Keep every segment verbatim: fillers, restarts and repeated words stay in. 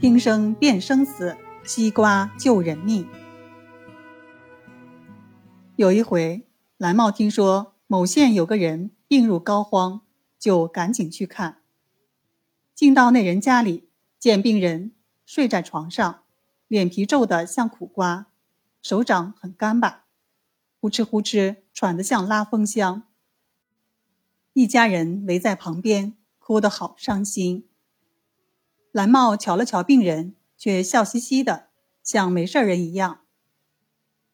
听声辨生死，西瓜救人命。有一回，蓝茂听说某县有个人病入膏肓，就赶紧去看。进到那人家里，见病人睡在床上，脸皮皱得像苦瓜，手掌很干巴，呼哧呼哧喘得像拉风箱。一家人围在旁边，哭得好伤心。蓝茂瞧了瞧病人，却笑嘻嘻的，像没事人一样。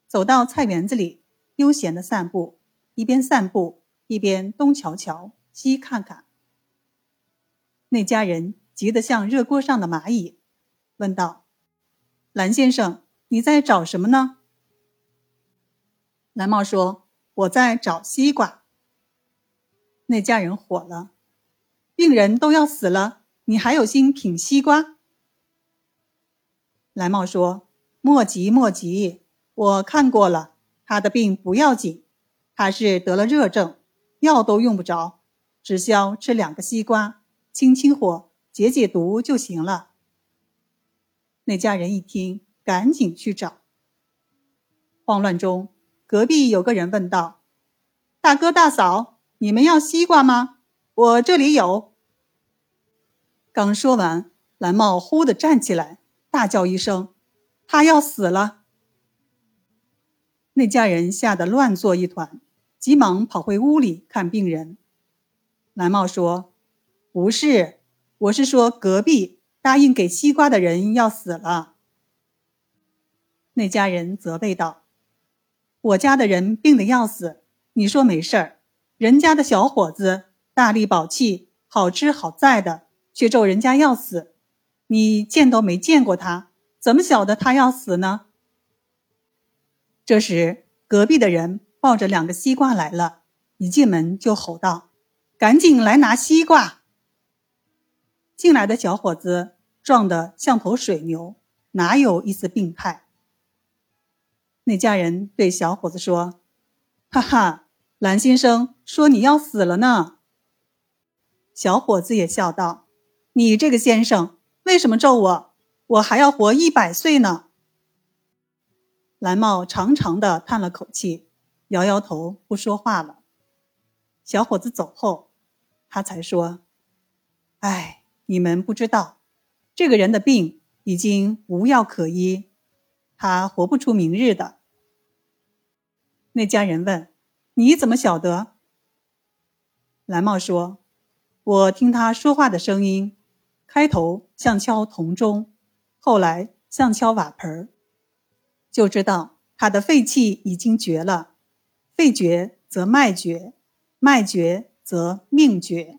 走到菜园子里，悠闲的散步，一边散步一边东瞧瞧西看看。那家人急得像热锅上的蚂蚁，问道：“蓝先生，你在找什么呢？”蓝茂说：“我在找西瓜。”那家人火了：“病人都要死了，你还有心品西瓜？”蓝茂说：“莫急莫急，我看过了，他的病不要紧，他是得了热症，药都用不着，只需要吃两个西瓜，清清火，解解毒就行了。”那家人一听，赶紧去找。慌乱中，隔壁有个人问道：“大哥大嫂，你们要西瓜吗？我这里有。”刚说完，蓝帽忽地站起来，大叫一声：“他要死了！”那家人吓得乱作一团，急忙跑回屋里看病人。蓝帽说：“不是，我是说隔壁答应给西瓜的人要死了。”那家人责备道：“我家的人病得要死，你说没事儿，人家的小伙子大力宝气，好吃好在的，却咒人家要死，你见都没见过他，怎么晓得他要死呢？”这时隔壁的人抱着两个西瓜来了，一进门就吼道：“赶紧来拿西瓜！”进来的小伙子壮得像头水牛，哪有一丝病态。那家人对小伙子说：“哈哈，蓝先生说你要死了呢。”小伙子也笑道：“你这个先生为什么咒我？我还要活一百岁呢。”蓝帽长长的叹了口气，摇摇头不说话了。小伙子走后，他才说：“哎，你们不知道，这个人的病已经无药可医，他活不出明日的。”那家人问：“你怎么晓得？”蓝帽说：“我听他说话的声音，开头像敲铜钟，后来像敲瓦盆，就知道他的肺气已经绝了，肺绝则脉绝，脉绝则命绝，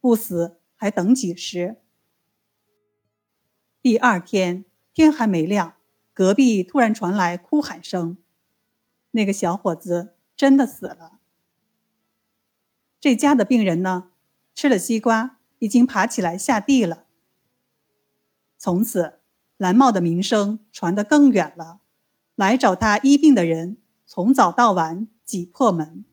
不死还等几时？”第二天，天还没亮，隔壁突然传来哭喊声，那个小伙子真的死了。这家的病人呢，吃了西瓜，已经爬起来下地了。从此，蓝帽的名声传得更远了。来找他医病的人，从早到晚挤破门。